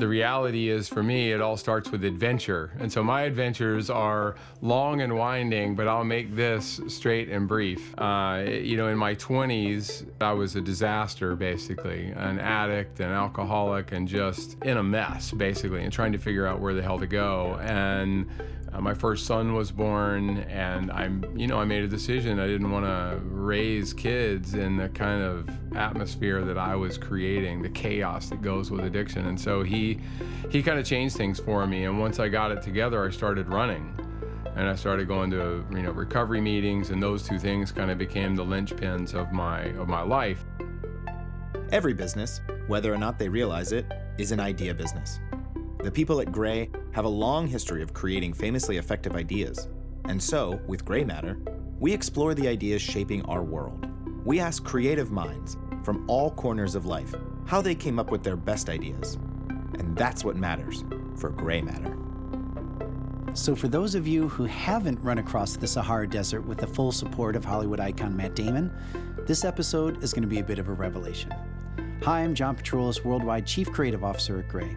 The reality is, for me, it all starts with adventure. And so my adventures are long and winding, but I'll make this straight and brief. In my 20s, I was a disaster, basically. An addict, an alcoholic, and just in a mess, basically, and trying to figure out where the hell to go. And my first son was born, and I made a decision. I didn't want to raise kids in the kind of atmosphere that I was creating, the chaos that goes with addiction. And so he kind of changed things for me. And once I got it together, I started running. And I started going to, recovery meetings, and those two things kind of became the linchpins of my life. Every business, whether or not they realize it, is an idea business. The people at Gray have a long history of creating famously effective ideas. And so, with Gray Matter, we explore the ideas shaping our world. We ask creative minds from all corners of life how they came up with their best ideas. And that's what matters for Gray Matter. So for those of you who haven't run across the Sahara Desert with the full support of Hollywood icon Matt Damon, this episode is going to be a bit of a revelation. Hi, I'm John Petroulas, Worldwide Chief Creative Officer at Gray.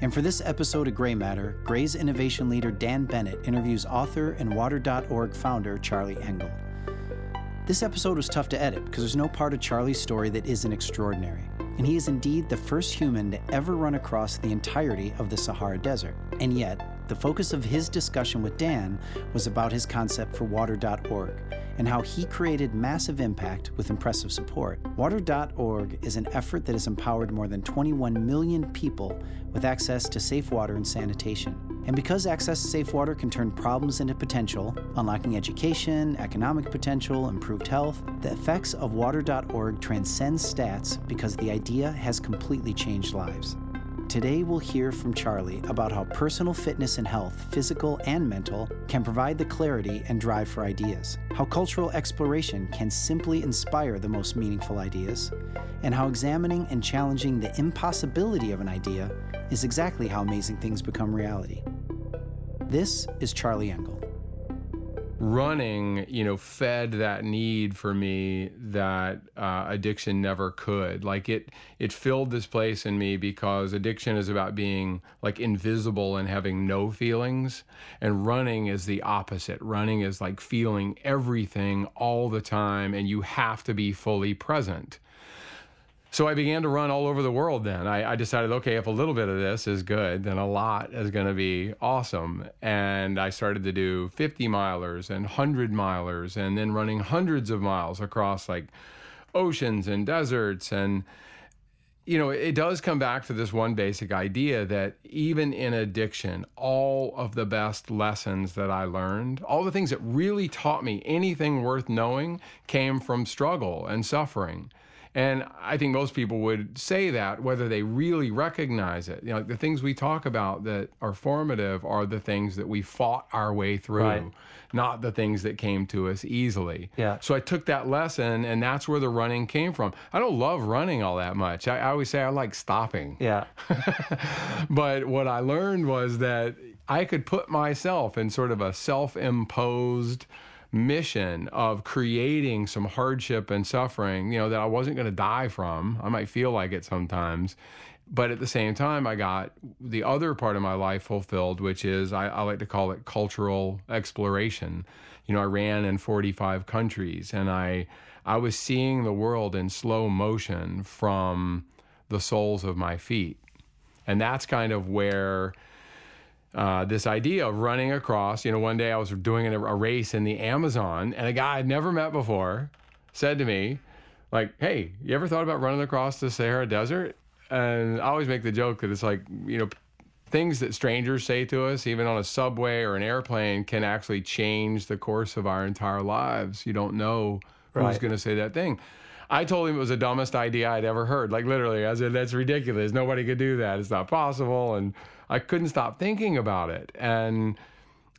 And for this episode of Gray Matter, Gray's innovation leader Dan Bennett interviews author and Water.org founder Charlie Engel. This episode was tough to edit because there's no part of Charlie's story that isn't extraordinary. And he is indeed the first human to ever run across the entirety of the Sahara Desert. And yet, the focus of his discussion with Dan was about his concept for Water.org, and how he created massive impact with impressive support. Water.org is an effort that has empowered more than 21 million people with access to safe water and sanitation. And because access to safe water can turn problems into potential, unlocking education, economic potential, improved health, the effects of Water.org transcend stats because the idea has completely changed lives. Today, we'll hear from Charlie about how personal fitness and health, physical and mental, can provide the clarity and drive for ideas, how cultural exploration can simply inspire the most meaningful ideas, and how examining and challenging the impossibility of an idea is exactly how amazing things become reality. This is Charlie Engel. Running, fed that need for me that addiction never could. Like it filled this place in me because addiction is about being like invisible and having no feelings. And running is the opposite. Running is like feeling everything all the time, and you have to be fully present. So I began to run all over the world then. I decided, okay, if a little bit of this is good, then a lot is going to be awesome. And I started to do 50-milers and 100-milers, and then running hundreds of miles across like oceans and deserts. And, it does come back to this one basic idea that even in addiction, all of the best lessons that I learned, all the things that really taught me anything worth knowing, came from struggle and suffering. And I think most people would say that, whether they really recognize it. Like the things we talk about that are formative are the things that we fought our way through, right, not the things that came to us easily. Yeah. So I took that lesson, and that's where the running came from. I don't love running all that much. I always say I like stopping. Yeah. But what I learned was that I could put myself in sort of a self-imposed mission of creating some hardship and suffering, that I wasn't going to die from. I might feel like it sometimes, but at the same time, I got the other part of my life fulfilled, which is, I like to call it cultural exploration. I ran in 45 countries, and I was seeing the world in slow motion from the soles of my feet. And that's kind of where this idea of running across, one day I was doing a race in the Amazon, and a guy I'd never met before said to me, like, hey, you ever thought about running across the Sahara Desert? And I always make the joke that it's like, things that strangers say to us, even on a subway or an airplane, can actually change the course of our entire lives. You don't know who's right going to say that thing. I told him it was the dumbest idea I'd ever heard. Like, literally, I said, that's ridiculous. Nobody could do that. It's not possible. And I couldn't stop thinking about it. And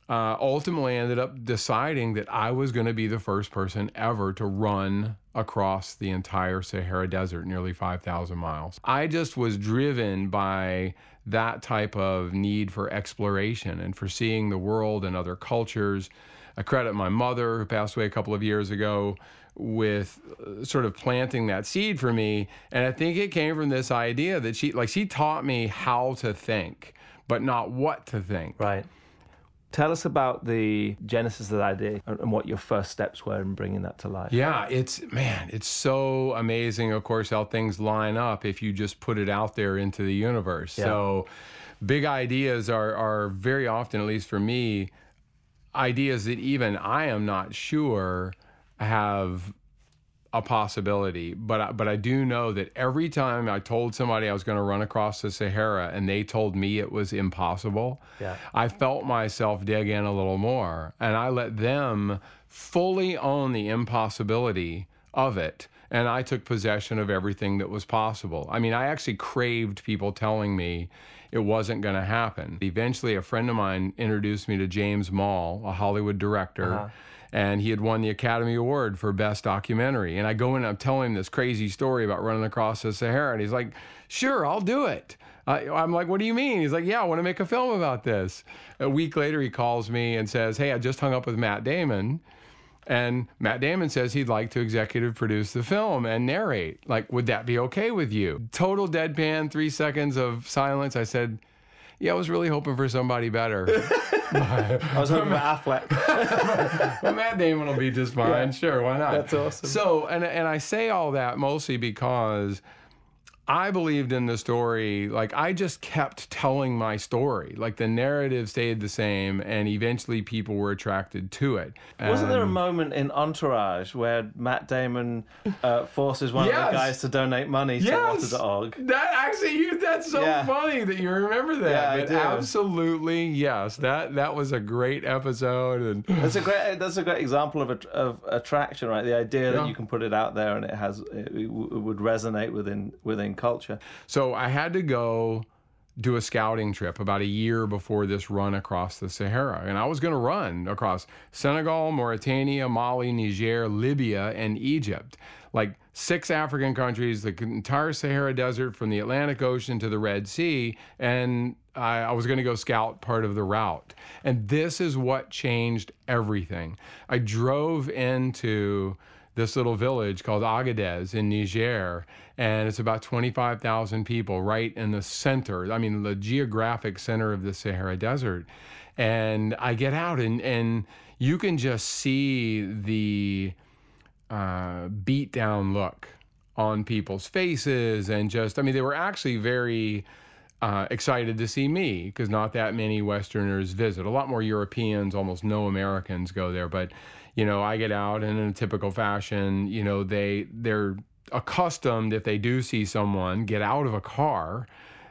ultimately ended up deciding that I was going to be the first person ever to run across the entire Sahara Desert, nearly 5,000 miles. I just was driven by that type of need for exploration and for seeing the world and other cultures. I credit my mother, who passed away a couple of years ago, with sort of planting that seed for me. And I think it came from this idea that she taught me how to think, but not what to think. Right. Tell us about the genesis of that idea and what your first steps were in bringing that to life. Yeah, it's so amazing, of course, how things line up if you just put it out there into the universe. Yeah. So big ideas are very often, at least for me, ideas that even I am not sure have a possibility. But I do know that every time I told somebody I was going to run across the Sahara and they told me it was impossible, yeah, I felt myself dig in a little more. And I let them fully own the impossibility of it. And I took possession of everything that was possible. I mean, I actually craved people telling me it wasn't going to happen. Eventually, a friend of mine introduced me to James Mall, a Hollywood director, uh-huh, and he had won the Academy Award for Best Documentary. And I go in and I'm telling him this crazy story about running across the Sahara. And he's like, sure, I'll do it. I'm like, what do you mean? He's like, yeah, I want to make a film about this. A week later, he calls me and says, hey, I just hung up with Matt Damon. And Matt Damon says he'd like to executive produce the film and narrate. Like, would that be okay with you? Total deadpan, 3 seconds of silence. I said, yeah, I was really hoping for somebody better. I was hoping for Affleck. But Matt Damon will be just fine. Yeah. Sure, why not? That's awesome. So, and I say all that mostly because I believed in the story. Like, I just kept telling my story. Like, the narrative stayed the same, and eventually people were attracted to it. Wasn't there a moment in Entourage where Matt Damon forces one of the guys to donate money to Water.org? That's so funny that you remember that. Yeah, I do. Absolutely, yes. That was a great episode. And that's a great example of attraction, right? The idea that you can put it out there and it would resonate within culture. So I had to go do a scouting trip about a year before this run across the Sahara. And I was going to run across Senegal, Mauritania, Mali, Niger, Libya, and Egypt. Like 6 African countries, the entire Sahara Desert from the Atlantic Ocean to the Red Sea. And I was going to go scout part of the route. And this is what changed everything. I drove into this little village called Agadez in Niger, and it's about 25,000 people right in the center, I mean, the geographic center of the Sahara Desert. And I get out, and you can just see the beat-down look on people's faces, and just, I mean, they were actually very excited to see me, because not that many Westerners visit. A lot more Europeans, almost no Americans go there, but I get out, and in a typical fashion, they're accustomed, if they do see someone get out of a car,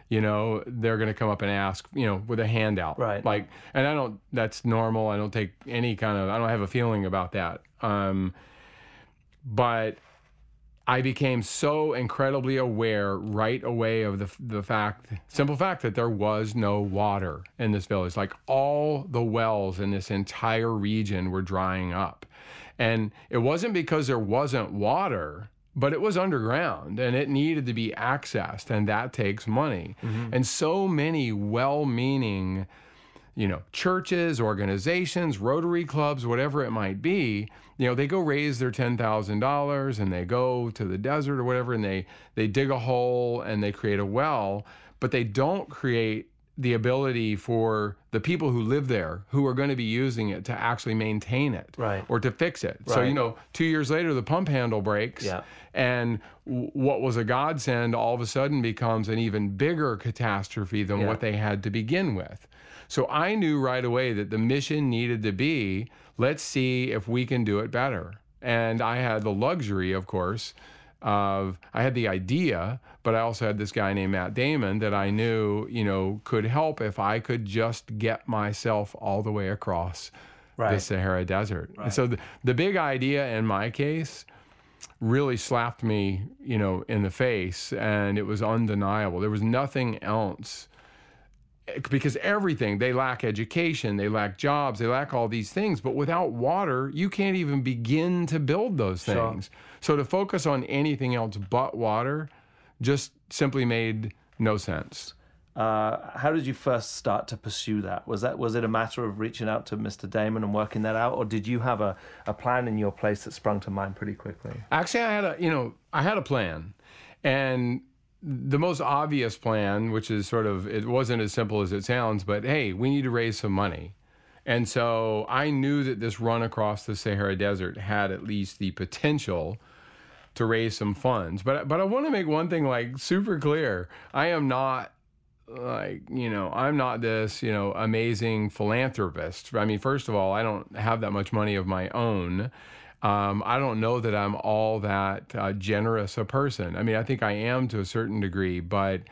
they're going to come up and ask, with a handout. Right. Like, and that's normal. I don't take any kind of, I don't have a feeling about that. But I became so incredibly aware right away of the simple fact that there was no water in this village. Like, all the wells in this entire region were drying up. And it wasn't because there wasn't water, but it was underground and it needed to be accessed, and that takes money. Mm-hmm. And so many well-meaning, churches, organizations, Rotary clubs, whatever it might be, they go raise their $10,000 and they go to the desert or whatever, and they dig a hole and they create a well, but they don't create the ability for the people who live there, who are going to be using it, to actually maintain it, right, or to fix it. Right. So, 2 years later, the pump handle breaks, and what was a godsend all of a sudden becomes an even bigger catastrophe than what they had to begin with. So I knew right away that the mission needed to be, let's see if we can do it better. And I had the luxury, of course, I had the idea, but I also had this guy named Matt Damon that I knew, could help if I could just get myself all the way across the Sahara Desert. Right. And so the big idea in my case really slapped me, in the face, and it was undeniable. There was nothing else. Because everything, they lack education, they lack jobs, they lack all these things. But without water, you can't even begin to build those things. So to focus on anything else but water just simply made no sense. How did you first start to pursue that? Was it a matter of reaching out to Mr. Damon and working that out, or did you have a plan in your place that sprung to mind pretty quickly? Actually, I had a plan, and the most obvious plan, which is sort of, it wasn't as simple as it sounds, but hey, we need to raise some money. And so I knew that this run across the Sahara Desert had at least the potential to raise some funds. But I want to make one thing like super clear. I am not I'm not this amazing philanthropist. I mean, first of all, I don't have that much money of my own. I don't know that I'm all that generous a person. I mean, I think I am to a certain degree, but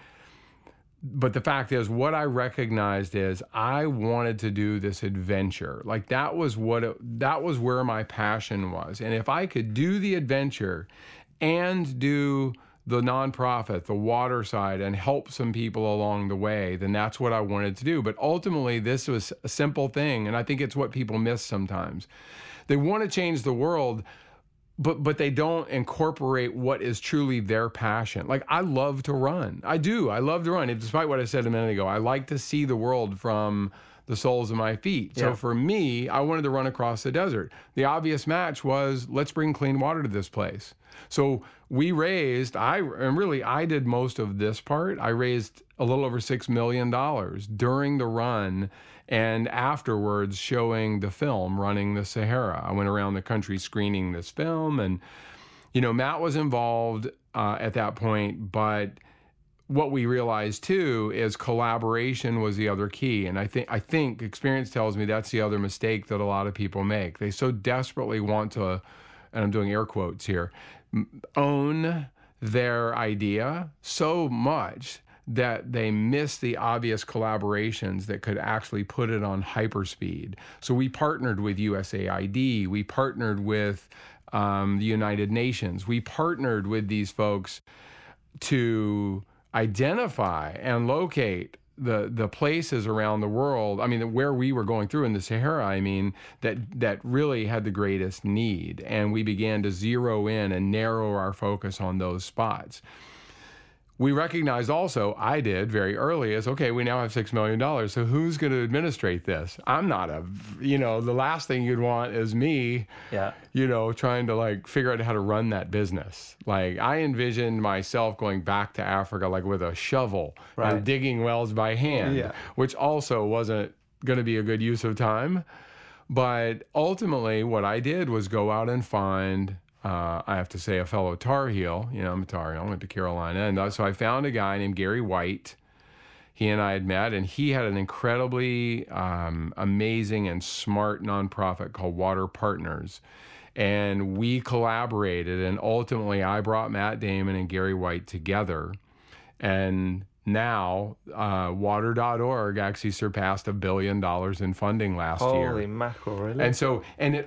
the fact is, what I recognized is I wanted to do this adventure. Like that was where my passion was. And if I could do the adventure and do the nonprofit, the water side, and help some people along the way, then that's what I wanted to do. But ultimately, this was a simple thing, and I think it's what people miss sometimes. They want to change the world, but they don't incorporate what is truly their passion. Like, I love to run. I do. I love to run. Despite what I said a minute ago, I like to see the world from the soles of my feet. Yeah. So for me, I wanted to run across the desert. The obvious match was, let's bring clean water to this place. So we raised, I did most of this part. I raised a little over $6 million during the run, and afterwards showing the film Running the Sahara. I went around the country screening this film, and, Matt was involved at that point, but what we realized too is collaboration was the other key. And I think experience tells me that's the other mistake that a lot of people make. They so desperately want to, and I'm doing air quotes here, own their idea so much that they miss the obvious collaborations that could actually put it on hyperspeed. So we partnered with USAID, we partnered with the United Nations, we partnered with these folks to identify and locate the places around the world, I mean, where we were going through in the Sahara, I mean, that really had the greatest need. And we began to zero in and narrow our focus on those spots. We recognized also, I did very early, is, okay, we now have $6 million, so who's going to administrate this? I'm not the last thing you'd want is me, trying to figure out how to run that business. Like, I envisioned myself going back to Africa, with a shovel, right, and digging wells by hand, which also wasn't going to be a good use of time. But ultimately, what I did was go out and find, I have to say, a fellow Tar Heel. I'm a Tar Heel. I went to Carolina. And so I found a guy named Gary White. He and I had met, and he had an incredibly amazing and smart nonprofit called Water Partners. And we collaborated, and ultimately I brought Matt Damon and Gary White together. And now, Water.org actually surpassed $1 billion in funding last year. Holy mackerel, really? And so, and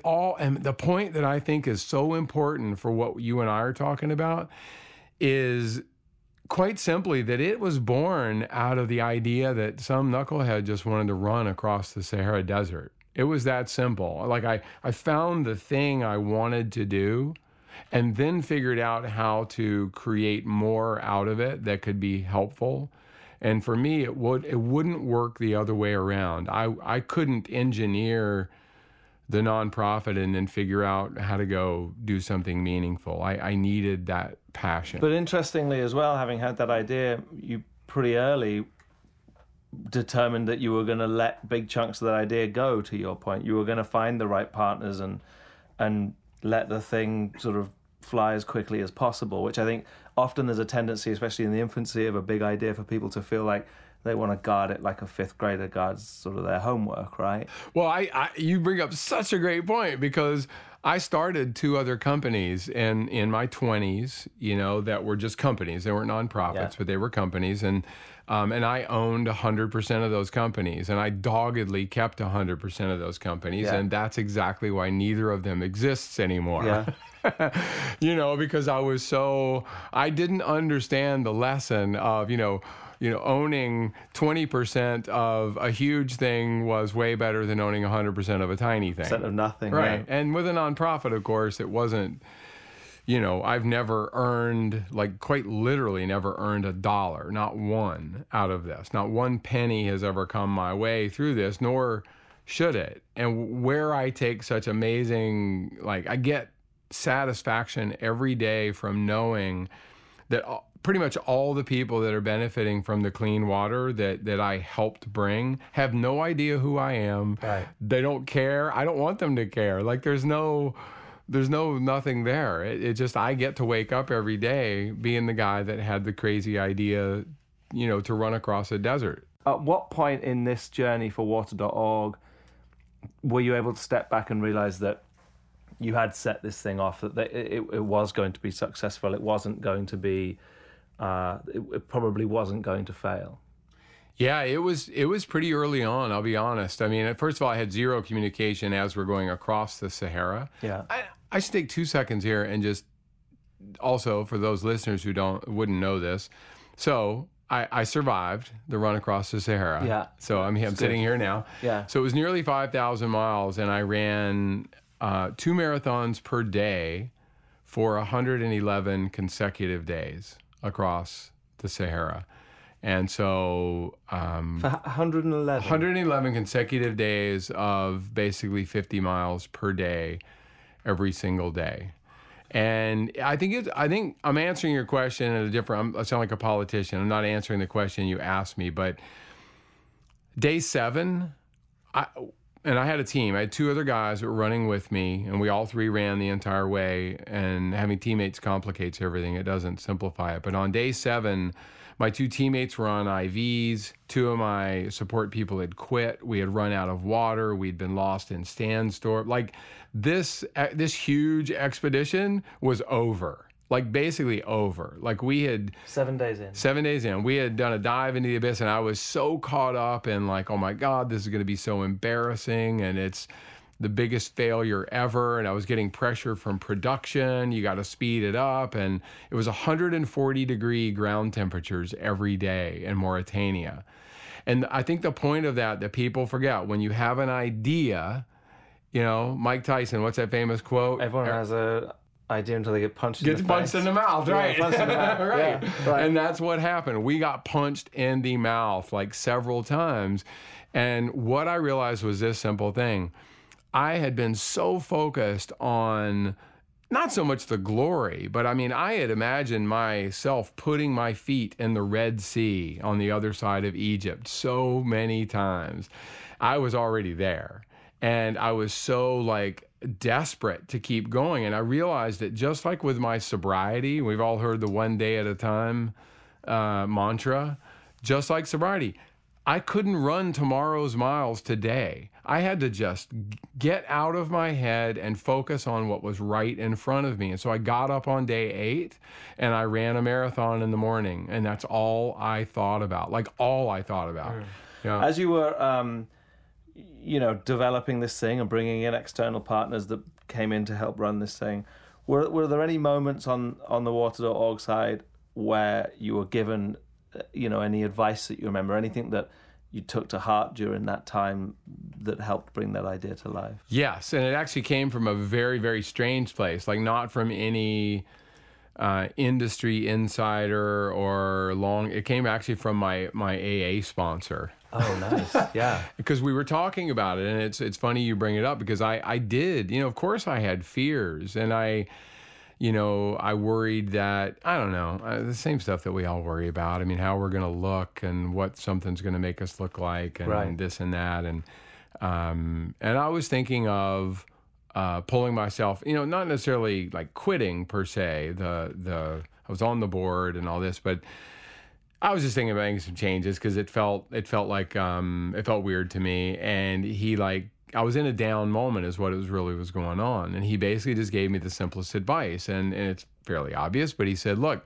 the point that I think is so important for what you and I are talking about is quite simply that it was born out of the idea that some knucklehead just wanted to run across the Sahara Desert. It was that simple. Like, I found the thing I wanted to do, and then figured out how to create more out of it that could be helpful. And for me, it wouldn't work the other way around. I couldn't engineer the nonprofit and then figure out how to go do something meaningful. I needed that passion. But interestingly as well, having had that idea, you pretty early determined that you were going to let big chunks of that idea go, to your point. You were going to find the right partners and let the thing sort of fly as quickly as possible, which I think often there's a tendency, especially in the infancy of a big idea, for people to feel like they want to guard it like a fifth grader guards sort of their homework, right? Well, you bring up such a great point, because I started two other companies in my 20s, that were just companies. They weren't nonprofits, but they were companies. And I owned 100% of those companies, and I doggedly kept 100% of those companies. Yeah. And that's exactly why neither of them exists anymore. Yeah. Because I didn't understand the lesson of, owning 20% of a huge thing was way better than owning 100% of a tiny thing. Instead of nothing. Right. No. And with a nonprofit, of course, it wasn't, you know, I've never earned, like quite literally never earned a dollar, not one out of this. Not one penny has ever come my way through this, nor should it. And where I take such amazing, like I get satisfaction every day from knowing that pretty much all the people that are benefiting from the clean water that I helped bring have no idea who I am. Right. They don't care. I don't want them to care. Like there's nothing there. It just, I get to wake up every day being the guy that had the crazy idea, you know, to run across a desert. At what point in this journey for Water.org were you able to step back and realize that you had set this thing off, that it was going to be successful, it wasn't going to be, it probably wasn't going to fail? Yeah, it was pretty early on, I'll be honest. I mean, first of all, I had zero communication as we're going across the Sahara. Yeah. I should take 2 seconds here and just, also for those listeners who wouldn't know this, so I survived the run across the Sahara. Yeah. So I'm sitting here now. Yeah. So it was nearly 5,000 miles, and I ran two marathons per day for 111 consecutive days across the Sahara. And so 111 consecutive days of basically 50 miles per day every single day. And I think I'm answering your question at a different, I sound like a politician. I'm not answering the question you asked me, but day 7, I had a team. I had two other guys that were running with me, and we all three ran the entire way, and having teammates complicates everything. It doesn't simplify it. But on day 7, my two teammates were on IVs. Two of my support people had quit. We had run out of water. We'd been lost in sandstorm. Like this huge expedition was over. Like basically over. Like we had 7 days in. We had done a dive into the abyss, and I was so caught up in like, oh my God, this is going to be so embarrassing, and it's the biggest failure ever. And I was getting pressure from production. You got to speed it up. And it was 140 degree ground temperatures every day in Mauritania. And I think the point of that people forget, when you have an idea, you know, Mike Tyson, what's that famous quote? Everyone has a idea until they get punched in the face. Gets punched in the mouth, right? Yeah, right. Yeah, right. And that's what happened. We got punched in the mouth like several times. And what I realized was this simple thing. I had been so focused on not so much the glory, but I mean, I had imagined myself putting my feet in the Red Sea on the other side of Egypt so many times. I was already there. And I was so like desperate to keep going. And I realized that just like with my sobriety, we've all heard the one day at a time mantra, just like sobriety, I couldn't run tomorrow's miles today. I had to just get out of my head and focus on what was right in front of me. And so I got up on day 8 and I ran a marathon in the morning. And that's all I thought about, like all I thought about. Mm. Yeah. As you were, you know, developing this thing and bringing in external partners that came in to help run this thing, were there any moments on the Water.org side where you were given, you know, any advice that you remember, anything that you took to heart during that time that helped bring that idea to life? Yes, and it actually came from a very, very strange place, like not from any industry insider or long. It came actually from my AA sponsor. Oh, nice, yeah. Because we were talking about it, and it's funny you bring it up, because I did, you know, of course I had fears, and I worried that, I don't know, the same stuff that we all worry about. I mean, how we're going to look and what something's going to make us look like and, right, and this and that. And I was thinking of pulling myself, you know, not necessarily like quitting per se. I was on the board and all this, but I was just thinking about making some changes because it felt weird to me. And he like, I was in a down moment is what it was really was going on. And he basically just gave me the simplest advice. And it's fairly obvious, but he said, look,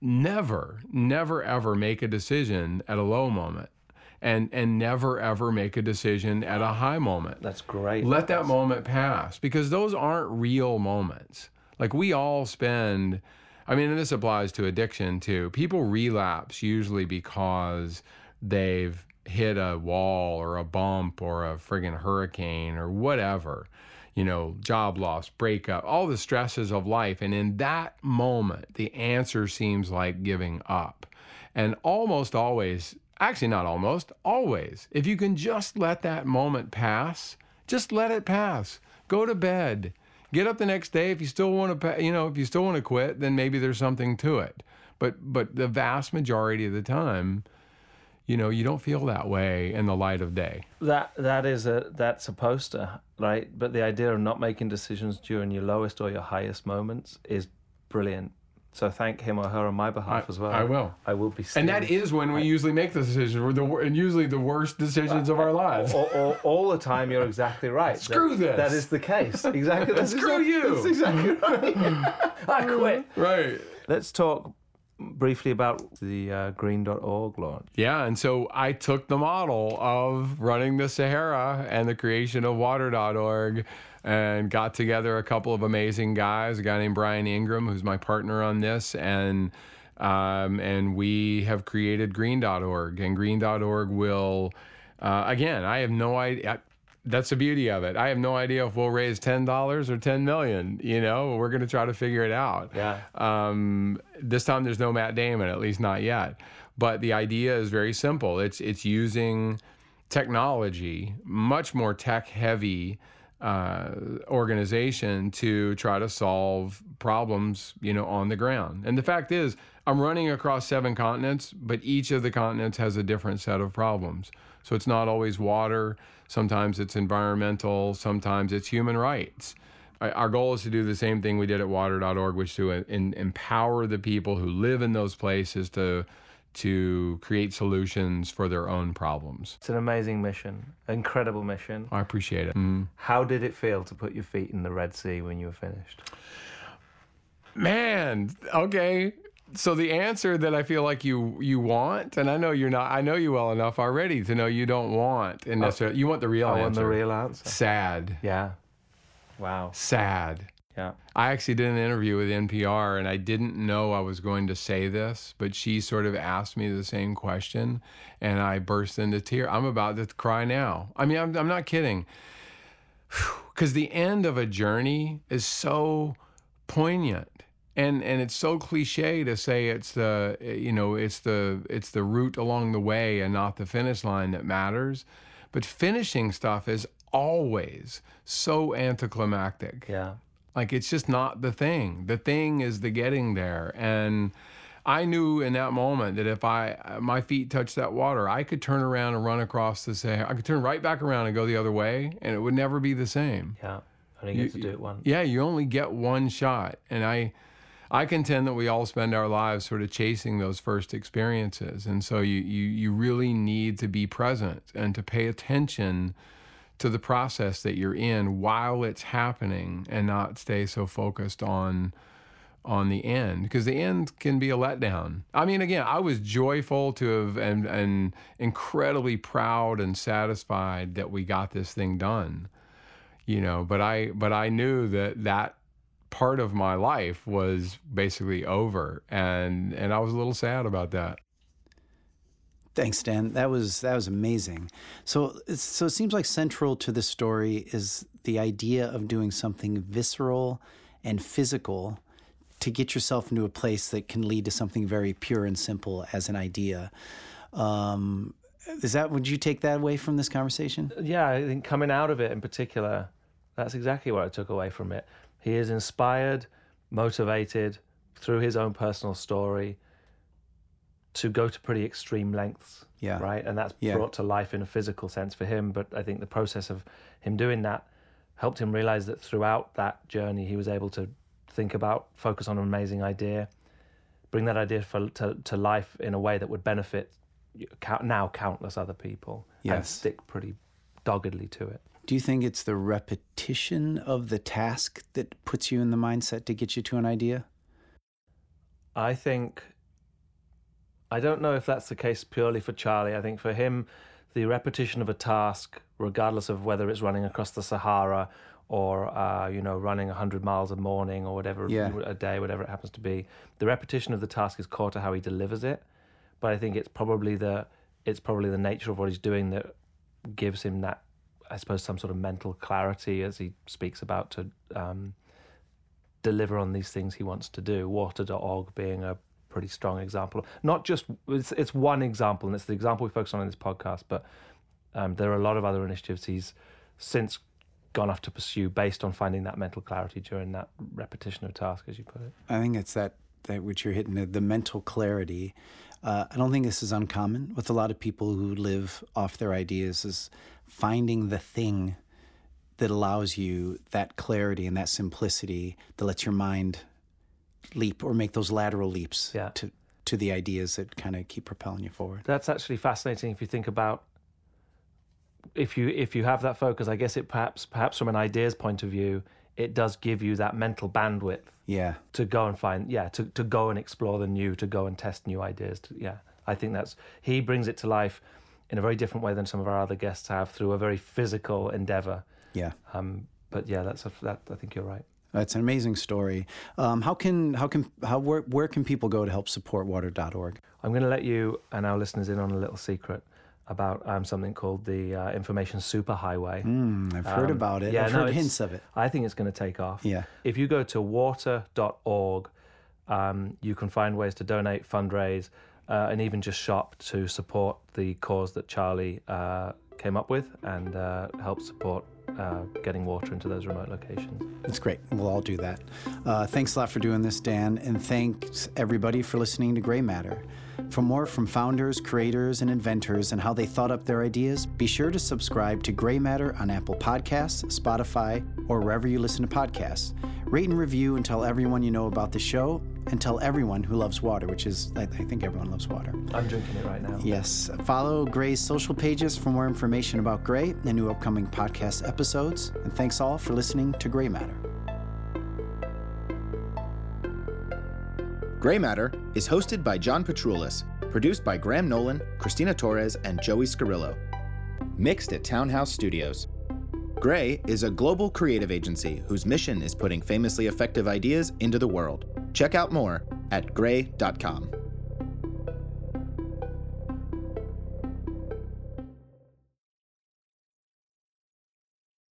never, ever make a decision at a low moment. And never, ever make a decision at a high moment. That's great. Let that moment pass, because those aren't real moments. Like we all spend, I mean, and this applies to addiction too. People relapse usually because they've hit a wall or a bump or a friggin' hurricane or whatever. you know, job loss, breakup, all the stresses of life. And in that moment, the answer seems like giving up. And almost always, actually not almost, always, if you can just let that moment pass, just let it pass. Go to bed. Get up the next day. If you still want to, if you still want to quit, then maybe there's something to it. But the vast majority of the time, you don't feel that way in the light of day. That's a poster, right? But the idea of not making decisions during your lowest or your highest moments is brilliant. So thank him or her on my behalf as well. I will. I will be serious. And that is when we usually make the decisions, and usually the worst decisions of our lives. All the time, you're exactly right. Screw this. That is the case. Exactly. Screw you. That's exactly right. I quit. Right. Let's talk briefly about the green.org launch. Yeah, and so I took the model of running the Sahara and the creation of Water.org and got together a couple of amazing guys, a guy named Brian Ingram, who's my partner on this, and we have created green.org. And green.org will, again, I have no idea. That's the beauty of it. I have no idea if we'll raise $10 or $10 million. We're going to try to figure it out. Yeah. This time there's no Matt Damon, at least not yet. But the idea is very simple. It's using technology, much more tech-heavy organization to try to solve problems, on the ground. And the fact is, I'm running across 7 continents, but each of the continents has a different set of problems. So it's not always water. Sometimes it's environmental. Sometimes it's human rights. Our goal is to do the same thing we did at Water.org, which is to empower the people who live in those places to create solutions for their own problems. It's an amazing mission, incredible mission. I appreciate it. How did it feel to put your feet in the Red Sea when you were finished? Man, okay. So the answer that I feel like you want, and I know you're not, I know you well enough already to know you don't want, and necessarily you want the real answer. I want the real answer. Sad. Yeah. Wow. Sad. Yeah. I actually did an interview with NPR, and I didn't know I was going to say this, but she sort of asked me the same question, and I burst into tears. I'm about to cry now. I mean, I'm not kidding. Because the end of a journey is so poignant. And it's so cliche to say it's the route along the way and not the finish line that matters, but finishing stuff is always so anticlimactic. Yeah, like it's just not the thing. The thing is the getting there. And I knew in that moment that if my feet touched that water, I could turn around and run across the Sahara. I could turn right back around and go the other way, and it would never be the same. Yeah, only get to do it once. Yeah, you only get one shot, and I contend that we all spend our lives sort of chasing those first experiences. And so you really need to be present and to pay attention to the process that you're in while it's happening and not stay so focused on the end, because the end can be a letdown. I mean, again, I was joyful to have and incredibly proud and satisfied that we got this thing done, but I knew that part of my life was basically over, and I was a little sad about that. Thanks, Dan. That was amazing. So it seems like central to this story is the idea of doing something visceral and physical to get yourself into a place that can lead to something very pure and simple as an idea. Would you take that away from this conversation? Yeah, I think coming out of it in particular, that's exactly what I took away from it. He is inspired, motivated through his own personal story to go to pretty extreme lengths, right? And that's brought to life in a physical sense for him. But I think the process of him doing that helped him realize that throughout that journey, he was able to think about, focus on an amazing idea, bring that idea to life in a way that would benefit now countless other people, and stick pretty doggedly to it. Do you think it's the repetition of the task that puts you in the mindset to get you to an idea? I don't know if that's the case purely for Charlie. I think for him, the repetition of a task, regardless of whether it's running across the Sahara or, running 100 miles a morning or whatever, a day, whatever it happens to be, the repetition of the task is core to how he delivers it. But I think it's probably the nature of what he's doing that gives him that I suppose, some sort of mental clarity as he speaks about to deliver on these things he wants to do. Water.org being a pretty strong example. Not just, it's one example, and it's the example we focus on in this podcast, but there are a lot of other initiatives he's since gone off to pursue based on finding that mental clarity during that repetition of task, as you put it. I think it's that which you're hitting, the mental clarity. I don't think this is uncommon with a lot of people who live off their ideas, is finding the thing that allows you that clarity and that simplicity that lets your mind leap or make those lateral leaps to the ideas that kind of keep propelling you forward. That's actually fascinating if you think about, if you have that focus, I guess it perhaps from an ideas point of view, it does give you that mental bandwidth to go and find, to go and explore the new, to go and test new ideas. I think that's, he brings it to life in a very different way than some of our other guests have, through a very physical endeavor. I think you're right. That's an amazing story. Where can people go to help support water.org? I'm going to let you and our listeners in on a little secret about something called the information superhighway. I've heard about it. I've heard hints of it. I think it's going to take off. Yeah. If you go to water.org, you can find ways to donate, fundraise, and even just shop to support the cause that Charlie came up with and help support getting water into those remote locations. That's great. We'll all do that. Thanks a lot for doing this, Dan, and thanks everybody for listening to Gray Matter. For more from founders, creators, and inventors and how they thought up their ideas, be sure to subscribe to Gray Matter on Apple Podcasts, Spotify, or wherever you listen to podcasts. Rate and review and tell everyone you know about the show, and tell everyone who loves water, which is, I think everyone loves water. I'm drinking it right now. Yes. Follow Gray's social pages for more information about Gray and new upcoming podcast episodes. And thanks all for listening to Gray Matter. Gray Matter is hosted by John Petroulas, produced by Graham Nolan, Christina Torres, and Joey Scarillo. Mixed at Townhouse Studios. Gray is a global creative agency whose mission is putting famously effective ideas into the world. Check out more at grey.com.